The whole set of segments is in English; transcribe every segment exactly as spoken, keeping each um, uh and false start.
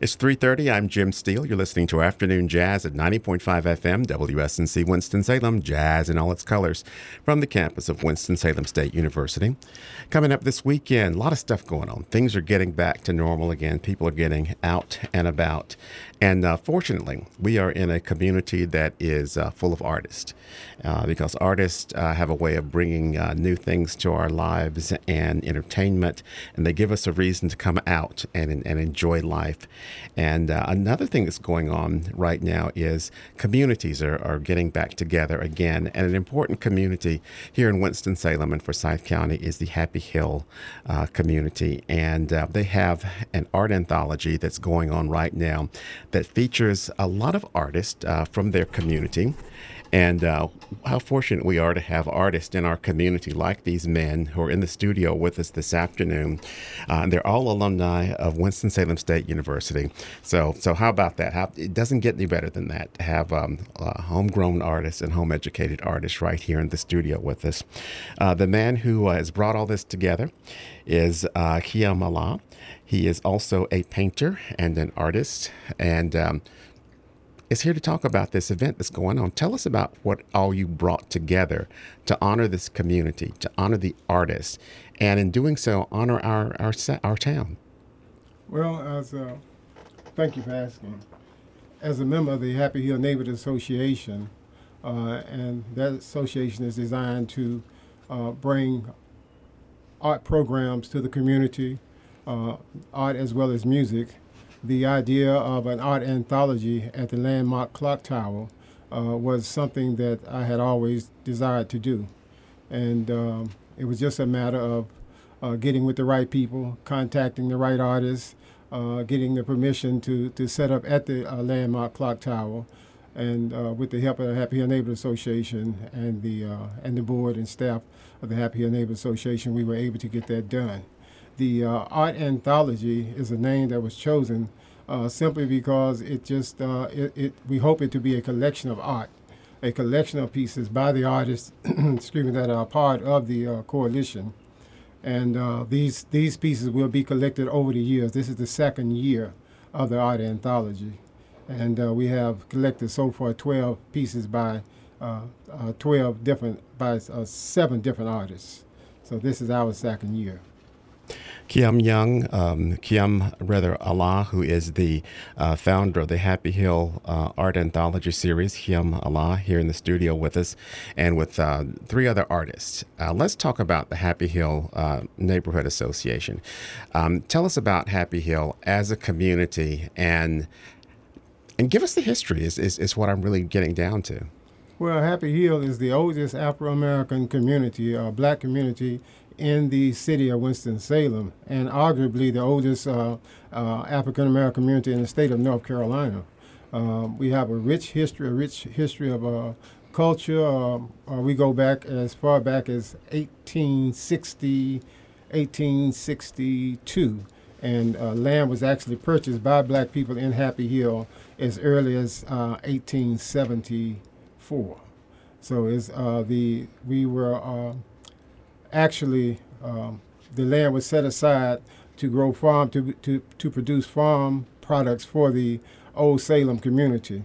It's three thirty. I'm Jim Steele. You're listening to Afternoon Jazz at ninety point five F M, W S N C, Winston-Salem, jazz in all its colors from the campus of Winston-Salem State University. Coming up this weekend, a lot of stuff going on. Things are getting back to normal again. People are getting out and about. And uh, fortunately, we are in a community that is uh, full of artists uh, because artists uh, have a way of bringing uh, new things to our lives and entertainment, and they give us a reason to come out and, and enjoy life. And uh, another thing that's going on right now is communities are, are getting back together again. And an important community here in Winston-Salem and Forsyth County is the Happy Hill uh, community. And uh, they have an art anthology that's going on right now that features a lot of artists uh, from their community. And uh, how fortunate we are to have artists in our community like these men who are in the studio with us this afternoon. Uh, and they're all alumni of Winston-Salem State University. So so how about that? How, it doesn't get any better than that to have um, uh, homegrown artists and home-educated artists right here in the studio with us. Uh, the man who uh, has brought all this together is uh, Qiyam Allah. He is also a painter and an artist, and um, is here to talk about this event that's going on. Tell us about what all you brought together to honor this community, to honor the artists, and in doing so, honor our our, our town. Well, as a, thank you for asking. As a member of the Happy Hill Neighborhood Association, uh, and that association is designed to uh, bring art programs to the community, uh, art as well as music. The idea of an art anthology at the Landmark Clock Tower uh, was something that I had always desired to do. And um, it was just a matter of uh, getting with the right people, contacting the right artists, uh, getting the permission to, to set up at the uh, Landmark Clock Tower, and uh, with the help of the Happy Hill Neighborhood Association and the, uh, and the board and staff of the Happy Hill Neighborhood Association, we were able to get that done. The uh, Art Anthology is a name that was chosen uh, simply because it just, uh, it, it, we hope it to be a collection of art, a collection of pieces by the artists, excuse me, that are part of the uh, coalition. And uh, these, these pieces will be collected over the years. This is the second year of the Art Anthology. And uh, we have collected so far twelve pieces by uh, uh, twelve different, by uh, seven different artists. So this is our second year. Qiyam Young, um, Qiyam rather Allah, who is the uh, founder of the Happy Hill uh, Art Anthology series, Qiyam Allah, here in the studio with us, and with uh, three other artists. Uh, let's talk about the Happy Hill uh, Neighborhood Association. Um, tell us about Happy Hill as a community, and and give us the history. Is is, is what I'm really getting down to. Well, Happy Hill is the oldest Afro-American community, uh, black community, in the city of Winston-Salem, and arguably the oldest uh, uh, African-American community in the state of North Carolina. Um, we have a rich history, a rich history of uh, culture. Uh, uh, we go back as far back as eighteen sixty, eighteen sixty-two, and uh, land was actually purchased by black people in Happy Hill as early as uh, eighteen seventy-four. So it's, uh, the we were... Uh, Actually, um, the land was set aside to grow farm, to, to to produce farm products for the Old Salem community.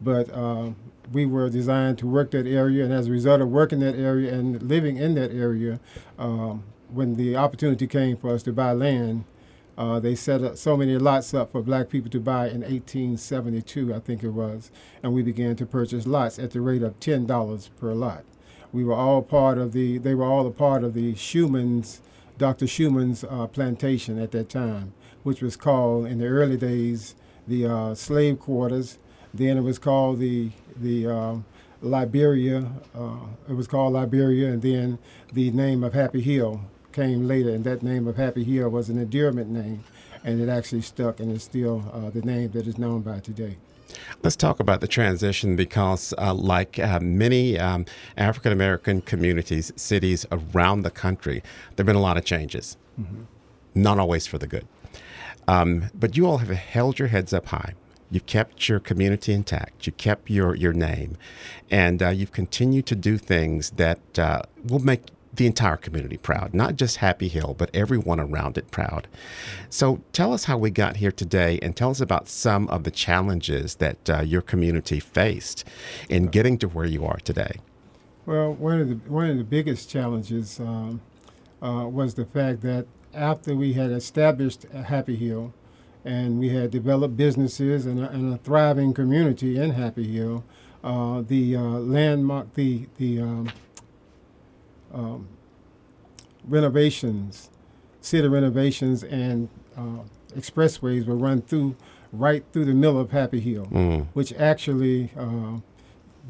But uh, we were designed to work that area, and as a result of working that area and living in that area, um, when the opportunity came for us to buy land, uh, they set up so many lots up for black people to buy in eighteen seventy-two, I think it was, and we began to purchase lots at the rate of ten dollars per lot. We were all part of the, they were all a part of the Schumann's, Doctor Schumann's uh, plantation at that time, which was called in the early days the uh, slave quarters. Then it was called the the uh, Liberia, uh, it was called Liberia, and then the name of Happy Hill came later, and that name of Happy Hill was an endearment name, and it actually stuck and is still uh, the name that is known by today. Let's talk about the transition because, uh, like uh, many um, African-American communities, cities around the country, there have been a lot of changes, mm-hmm. not always for the good. Um, but you all have held your heads up high. You've kept your community intact. You kept your, your name. And uh, you've continued to do things that uh, will make the entire community proud, not just Happy Hill, but everyone around it proud. So tell us how we got here today, and tell us about some of the challenges that uh, your community faced in getting to where you are today. Well, one of the one of the biggest challenges um, uh, was the fact that after we had established Happy Hill, and we had developed businesses and a, and a thriving community in Happy Hill, uh, the uh, landmark, the the um, Um, renovations, city renovations, and uh, expressways were run through, right through the middle of Happy Hill, mm. which actually uh,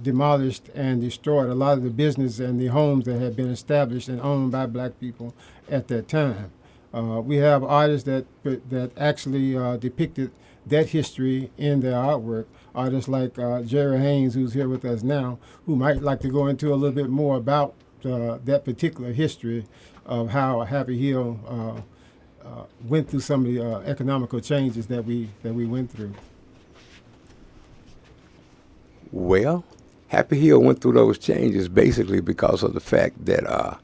demolished and destroyed a lot of the business and the homes that had been established and owned by black people at that time. Uh, we have artists that that actually uh, depicted that history in their artwork. Artists like uh, Jerry Haynes, who's here with us now, who might like to go into a little bit more about Uh, that particular history of how Happy Hill uh, uh, went through some of the uh, economical changes that we that we went through. Well, Happy Hill went through those changes basically because of the fact that uh,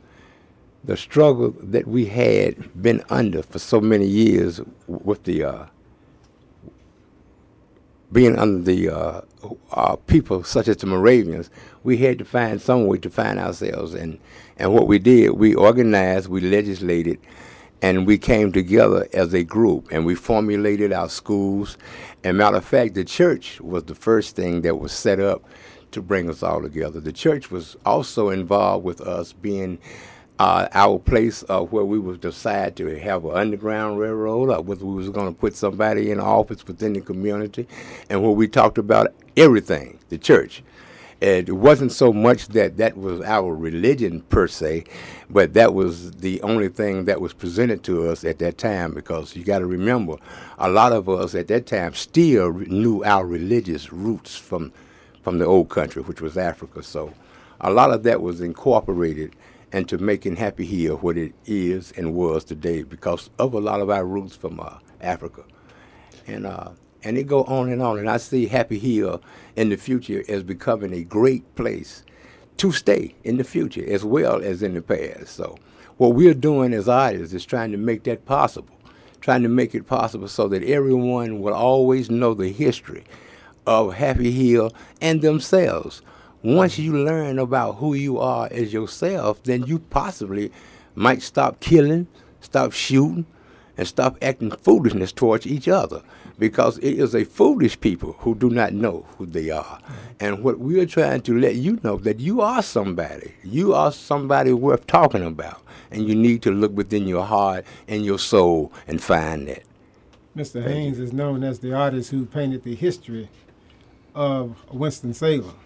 the struggle that we had been under for so many years with the uh, being under the uh, uh, people such as the Moravians, we had to find some way to find ourselves. And, and what we did, we organized, we legislated, and we came together as a group, and we formulated our schools. And matter of fact, the church was the first thing that was set up to bring us all together. The church was also involved with us being Uh, our place uh, where we would decide to have an underground railroad, or whether we was going to put somebody in office within the community, and where we talked about everything, the church. And it wasn't so much that that was our religion per se, but that was the only thing that was presented to us at that time, because you got to remember, a lot of us at that time still knew our religious roots from, from the old country, which was Africa. So a lot of that was incorporated and to making Happy Hill what it is and was today, because of a lot of our roots from uh, Africa. And uh, and it go on and on. And I see Happy Hill in the future as becoming a great place to stay in the future as well as in the past. So what we're doing as artists is trying to make that possible, trying to make it possible so that everyone will always know the history of Happy Hill and themselves. Once you learn about who you are as yourself, then you possibly might stop killing, stop shooting, and stop acting foolishness towards each other, because it is a foolish people who do not know who they are. And what we're trying to let you know that you are somebody. You are somebody worth talking about, and you need to look within your heart and your soul and find that. Mister Haynes is known as the artist who painted the history of Winston-Salem.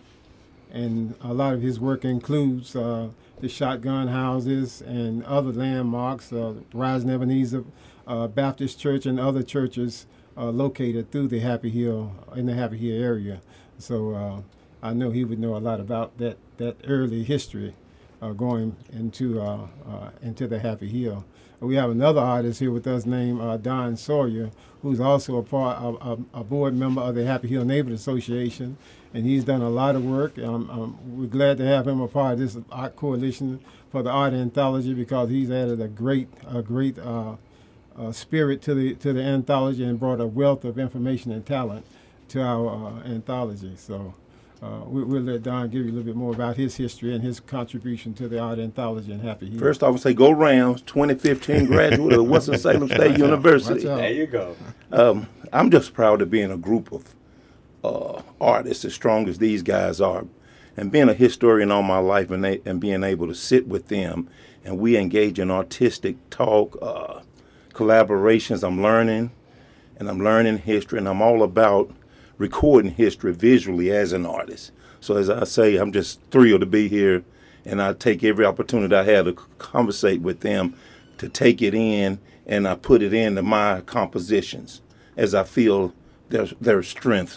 And a lot of his work includes uh, the shotgun houses and other landmarks, uh, Rising Ebenezer uh, Baptist Church and other churches uh, located through the Happy Hill, in the Happy Hill area. So uh, I know he would know a lot about that, that early history uh, going into uh, uh, into the Happy Hill. We have another artist here with us named uh, Don Sawyer, who's also a part of a, a board member of the Happy Hill Neighborhood Association, and he's done a lot of work. Um, um, we're glad to have him a part of this art coalition for the art anthology, because he's added a great, a great uh, uh, spirit to the to the anthology and brought a wealth of information and talent to our uh, anthology. So uh, we, we'll let Don give you a little bit more about his history and his contribution to the art anthology and Happy Hill. First, I would say go rounds, twenty fifteen graduate of Winston-Salem State University. There you go. Um, I'm just proud of being a group of Uh, artists as strong as these guys are, and being a historian all my life, and, they, and being able to sit with them, and we engage in artistic talk, uh, collaborations. I'm learning, and I'm learning history, and I'm all about recording history visually as an artist. So as I say, I'm just thrilled to be here, and I take every opportunity I have to conversate with them, to take it in, and I put it into my compositions as I feel their, their strength.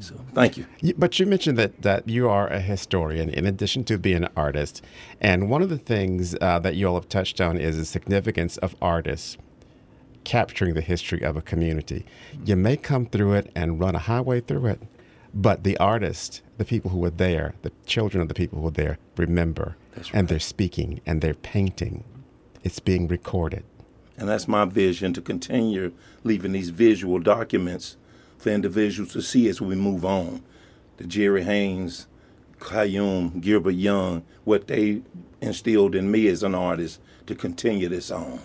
So, thank you. But you mentioned that, that you are a historian in addition to being an artist. And one of the things uh, that you all have touched on is the significance of artists capturing the history of a community. You may come through it and run a highway through it, but the artists, the people who were there, the children of the people who were there, remember That's right. And they're speaking and they're painting. It's being recorded. And that's my vision, to continue leaving these visual documents for individuals to see as we move on. The Jerry Haynes, Kayyum, Gilbert Young, what they instilled in me as an artist to continue this on.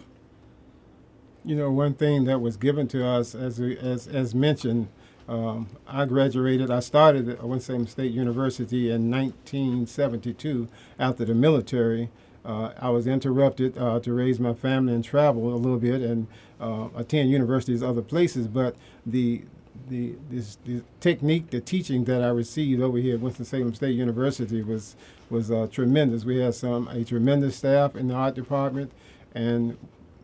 You know, one thing that was given to us, as we, as as mentioned, um, I graduated, I started at Winston State University in nineteen seventy-two after the military. Uh, I was interrupted uh, to raise my family and travel a little bit and uh, attend universities other places, but the The, this, the technique, the teaching that I received over here at Winston-Salem State University was was uh, tremendous. We had some a tremendous staff in the art department, and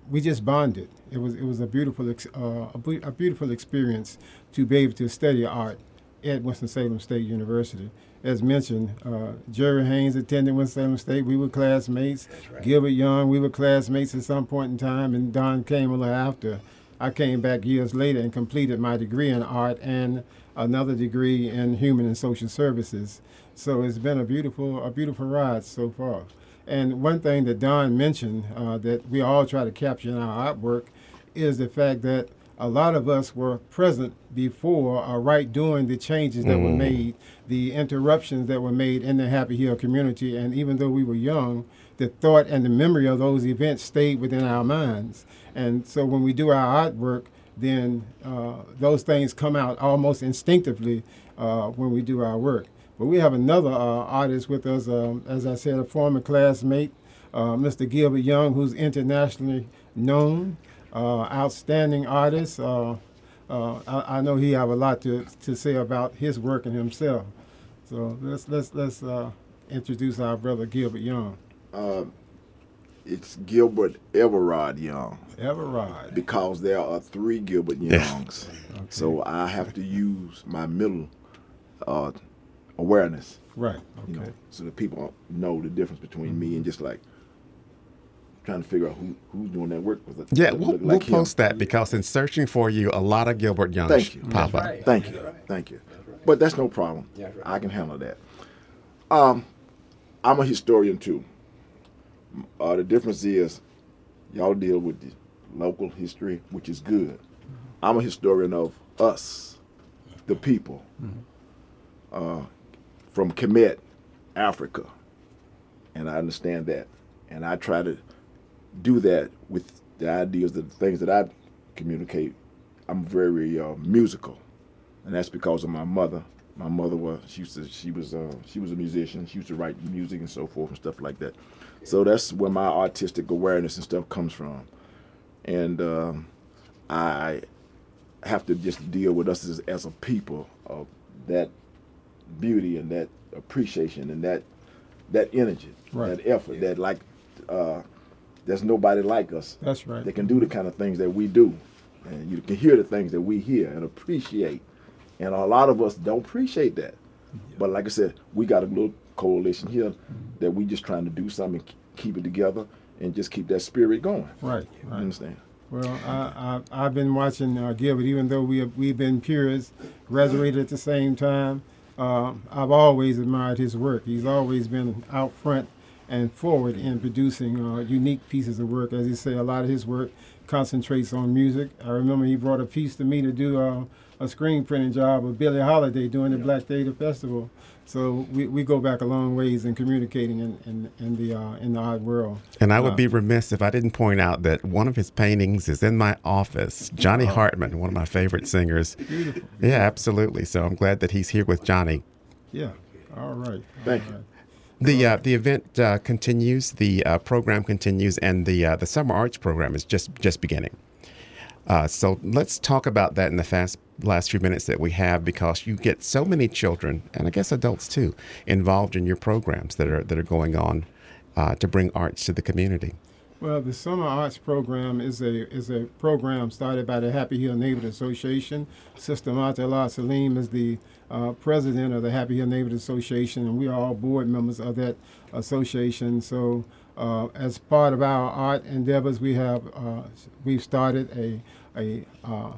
we just bonded. It was it was a beautiful ex, uh, a, bu- a beautiful experience to be able to study art at Winston-Salem State University. As mentioned, uh, Jerry Haynes attended Winston-Salem State. We were classmates. Right. Gilbert Young, we were classmates at some point in time, and Don came a little after. I came back years later and completed my degree in art and another degree in human and social services. So it's been a beautiful, a beautiful ride so far. And one thing that Don mentioned uh, that we all try to capture in our artwork is the fact that a lot of us were present before or right during the changes that mm-hmm. were made, the interruptions that were made in the Happy Hill community. And even though we were young, the thought and the memory of those events stayed within our minds. And so when we do our artwork, then uh, those things come out almost instinctively uh, when we do our work. But we have another uh, artist with us, um, as I said, a former classmate, uh, Mister Gilbert Young, who's internationally known, uh, outstanding artist. Uh, uh, I, I know he have a lot to, to say about his work and himself. So let's let's let's uh, introduce our brother Gilbert Young. Uh, it's Gilbert Everard Young. Everard. Because there are three Gilbert Youngs. Okay. So I have to use my middle uh, awareness. Right. Okay. You know, so that people know the difference between mm-hmm. me and just like trying to figure out who, who's doing that work. With yeah, that we'll, like we'll post that because in searching for you, a lot of Gilbert Youngs Thank you. pop up. Right. Thank you. Right. Thank you. That's right. But that's no problem. That's right. I can handle that. Um, I'm a historian too. Uh, the difference is y'all deal with the local history, which is good. I'm a historian of us, the people, mm-hmm. uh, from Kemet, Africa, and I understand that. And I try to do that with the ideas, the things that I communicate. I'm very uh, musical, and that's because of my mother. My mother was she used to, she was uh, she was a musician. She used to write music and so forth and stuff like that. So that's where my artistic awareness and stuff comes from, and um, I have to just deal with us as, as a people of that beauty and that appreciation and that that energy, right. that effort. Yeah. That like uh, there's nobody like us. That's right. That can do the kind of things that we do, and you can hear the things that we hear and appreciate. And a lot of us don't appreciate that. Yeah. But like I said, we got a little coalition here mm-hmm. that we just trying to do something, keep it together, and just keep that spirit going. Right. You right. understand? Well, I, I, I've been watching uh, Gilbert, even though we have, we've been peers, graduated at the same time. Uh, I've always admired his work. He's always been out front and forward in producing uh, unique pieces of work. As you say, a lot of his work concentrates on music. I remember he brought a piece to me to do uh, a screen printing job of Billie Holiday during the yeah. Black Theater Festival. So we, we go back a long ways in communicating in, in, in the uh, in the art world. And I would uh, be remiss if I didn't point out that one of his paintings is in my office. Johnny Hartman, one of my favorite singers. Beautiful. Yeah, absolutely. So I'm glad that he's here with Johnny. Yeah. All right. Thank you. The uh, the event uh, continues. The uh, program continues, and the uh, the summer arts program is just just beginning. Uh, so let's talk about that in the fast last few minutes that we have, because you get so many children, and I guess adults too, involved in your programs that are that are going on uh, to bring arts to the community. Well, the Summer Arts Program is a is a program started by the Happy Hill Neighborhood Association. Sister Matalah Saleem is the uh, president of the Happy Hill Neighborhood Association, and we are all board members of that association. So Uh, as part of our art endeavors, we have uh, we've started a a uh,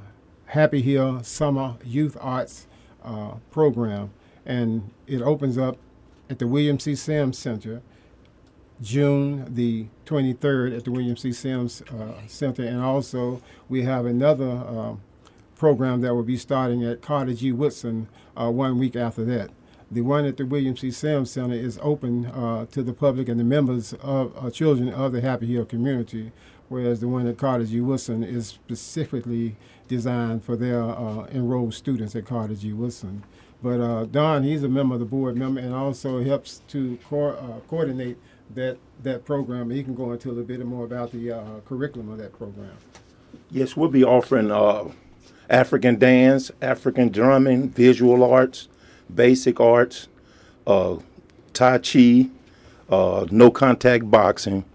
Happy Hill Summer Youth Arts uh, program, and it opens up at the William C. Sims Center June the twenty-third at the William C. Sims uh, Center. And also we have another uh, program that will be starting at Carter G. Woodson uh, one week after that. The one at the William C. Sims Center is open uh, to the public and the members of uh, children of the Happy Hill community, whereas the one at Carter G. Woodson is specifically designed for their uh, enrolled students at Carter G. Woodson. But uh, Don, he's a member of the board member and also helps to co- uh, coordinate that, that program. He can go into a little bit more about the uh, curriculum of that program. Yes, we'll be offering uh, African dance, African drumming, visual arts, basic arts, uh, Tai Chi, uh, no contact boxing,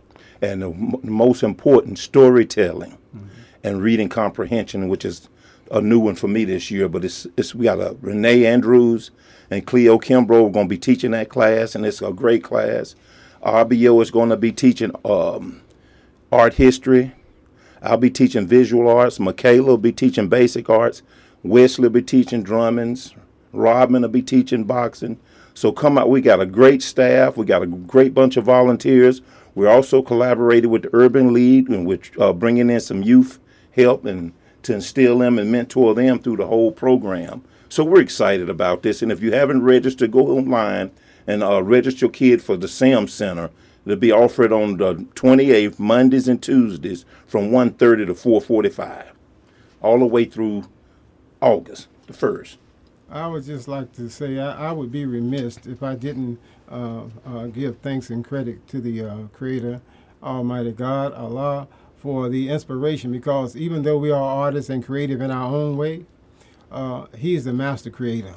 and the m- most important, storytelling mm-hmm. and reading comprehension, which is a new one for me this year. But it's it's we got a Renee Andrews and Cleo Kimbrough are going to be teaching that class, and it's a great class. R B O is going to be teaching um, art history. I'll be teaching visual arts. Michaela will be teaching basic arts. Wesley will be teaching drummings. Rodman will be teaching boxing. So come out. We got a great staff. We got a great bunch of volunteers. We're also collaborating with the Urban League, and we're uh, bringing in some youth help and to instill them and mentor them through the whole program. So we're excited about this. And if you haven't registered, go online and uh, register your kid for the Sims Center. It'll be offered on the twenty-eighth, Mondays and Tuesdays, from one thirty to four forty-five, all the way through August the first. I would just like to say I, I would be remiss if I didn't uh, uh, give thanks and credit to the uh, Creator, Almighty God, Allah, for the inspiration, because even though we are artists and creative in our own way, uh, He's the master creator.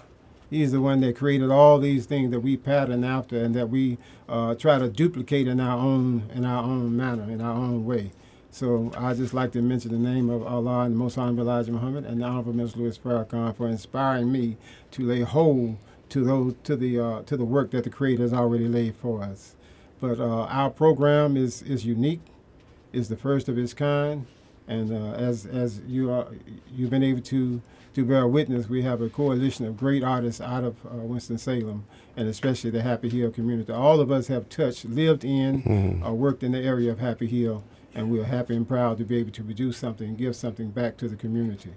He's the one that created all these things that we pattern after and that we uh, try to duplicate in our own in our own manner, in our own way. So I just like to mention the name of Allah and the Most Honorable Elijah Muhammad and the Honorable Mister Louis Farrakhan for inspiring me to lay hold to those to the uh, to the work that the Creator has already laid for us. But uh, our program is is unique, is the first of its kind, and uh, as as you are you've been able to. To bear witness, we have a coalition of great artists out of uh, Winston-Salem, and especially the Happy Hill community. All of us have touched, lived in, mm-hmm. or worked in the area of Happy Hill, and we are happy and proud to be able to produce something and give something back to the community.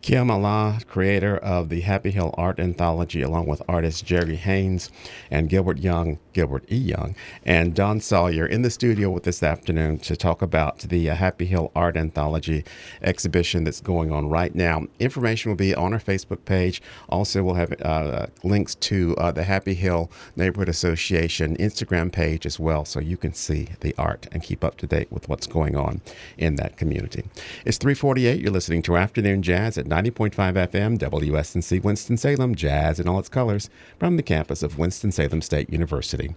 Qiyam Allah, creator of the Happy Hill Art Anthology, along with artists Jerry Haynes and Gilbert Young, Gilbert E. Young, and Don Sawyer in the studio with this afternoon to talk about the uh, Happy Hill Art Anthology exhibition that's going on right now. Information will be on our Facebook page. Also, we'll have uh, links to uh, the Happy Hill Neighborhood Association Instagram page as well, so you can see the art and keep up to date with what's going on in that community. It's three forty-eight. You're listening to Afternoon Jazz at ninety point five F M, W S N C, Winston-Salem, jazz in all its colors from the campus of Winston-Salem State University.